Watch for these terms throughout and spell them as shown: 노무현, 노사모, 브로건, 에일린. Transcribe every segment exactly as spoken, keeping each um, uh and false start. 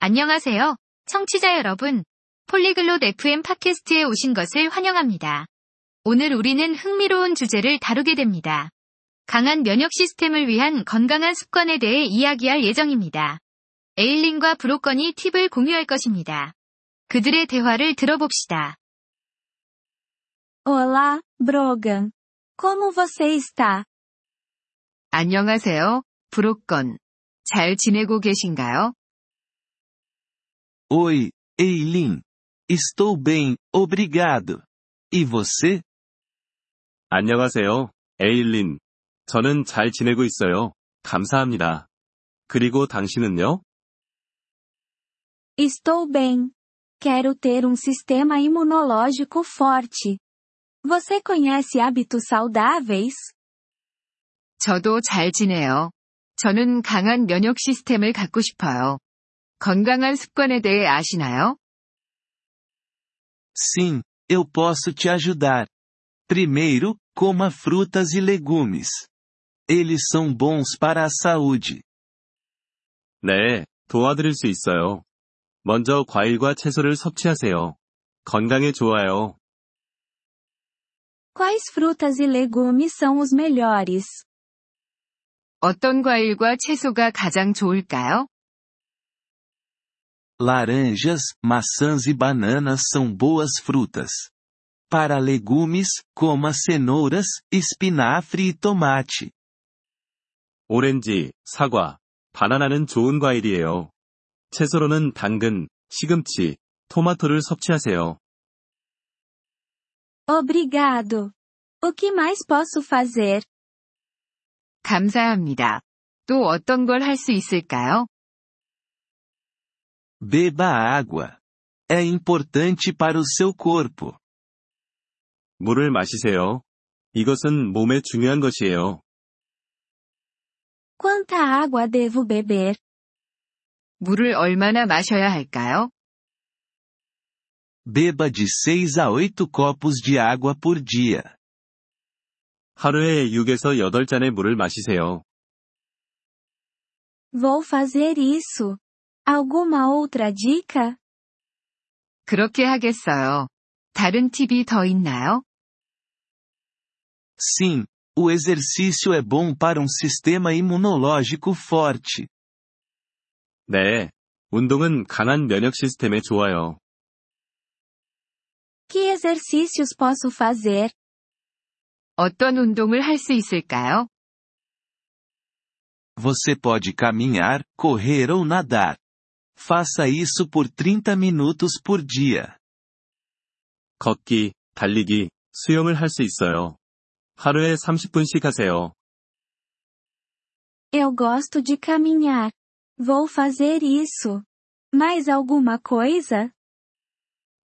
안녕하세요, 청취자 여러분. 폴리글롯 에프엠 팟캐스트에 오신 것을 환영합니다. 오늘 우리는 흥미로운 주제를 다루게 됩니다. 강한 면역 시스템을 위한 건강한 습관에 대해 이야기할 예정입니다. 에일린과 브로건이 팁을 공유할 것입니다. 그들의 대화를 들어봅시다. Olá, Brogan. Como você está? 안녕하세요, 브로건. 잘 지내고 계신가요? Oi, Eileen. Estou bem, obrigado. E você? 안녕하세요, 에일린. 저는 잘 지내고 있어요. 감사합니다. 그리고 당신은요? Estou bem. Quero ter um sistema imunológico forte. Você conhece hábitos saudáveis? 저도 잘 지내요. 저는 강한 면역 시스템을 갖고 싶어요. 건강한 습관에 대해 아시나요? Sim, eu posso te ajudar. Primeiro, coma frutas e legumes. Eles são bons para a saúde. 네, 도와드릴 수 있어요. 먼저 과일과 채소를 섭취하세요. 건강에 좋아요. Quais frutas e legumes são os melhores? 어떤 과일과 채소가 가장 좋을까요? Laranjas, maçãs e bananas são boas frutas. Para legumes, coma cenouras, espinafre e tomate. 오렌지, 사과, 바나나는 좋은 과일이에요. 채소로는 당근, 시금치, 토마토를 섭취하세요. Obrigado. O que mais posso fazer? 감사합니다. 또 어떤 걸 할 수 있을까요? Beba água. É importante para o seu corpo. 물을 마시세요. 이것은 몸에 중요한 것이에요. Quanta água devo beber? 물을 얼마나 마셔야 할까요? Beba de seis a oito copos de água por dia. 하루에 육에서 여덟 잔의 물을 마시세요. Vou fazer isso. Alguma outra dica? 그렇게 하겠어요. 다른 팁이 더 있나요? Sim, o exercício é bom para um sistema imunológico forte. 네, 운동은 강한 면역 시스템에 좋아요. Que exercícios posso fazer? 어떤 운동을 할 수 있을까요? Você pode caminhar, correr ou nadar. Faça isso por trinta minutos por dia. 걷기, 달리기, 수영을 할 수 있어요. 하루에 삼십 분씩 하세요. Eu gosto de caminhar. Vou fazer isso. Mais alguma coisa?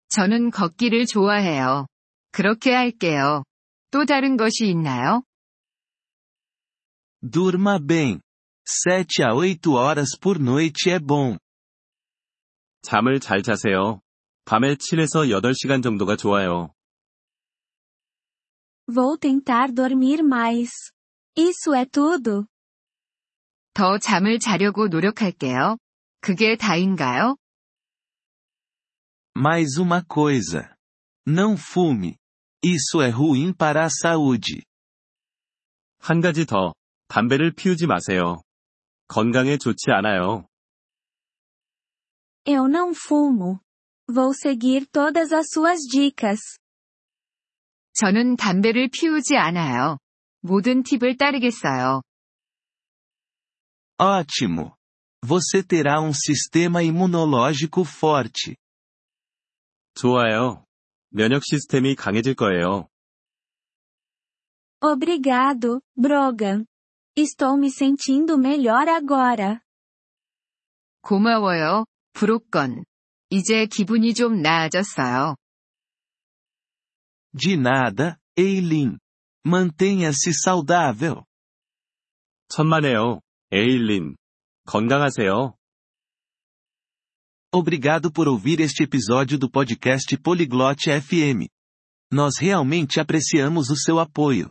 저는 걷기를 좋아해요. 그렇게 할게요. 또 다른 것이 있나요? Durma bem. sete a oito horas por noite é bom. 잠을 잘 자세요. 밤에 칠에서 여덟 시간 정도가 좋아요. Vou tentar dormir mais. Isso é tudo. 더 잠을 자려고 노력할게요. 그게 다인가요? Mais uma coisa. Não fume. Isso é ruim para a saúde. 한 가지 더. 담배를 피우지 마세요. 건강에 좋지 않아요. Eu não fumo. Vou seguir todas as suas dicas. 저는 담배를 피우지 않아요. 모든 팁을 따르겠어요. Ótimo! Você terá um sistema imunológico forte. 좋아요. 면역 시스템이 강해질 거예요. Obrigado, Brogan. Estou me sentindo melhor agora. 고마워요, 브로건. 이제 기분이 좀 나아졌어요. De nada, Eileen. Mantenha-se saudável. 천만에요. 에일린, 건강하세요. Obrigado por ouvir este episódio do podcast Polyglot F M. Nós realmente apreciamos o seu apoio.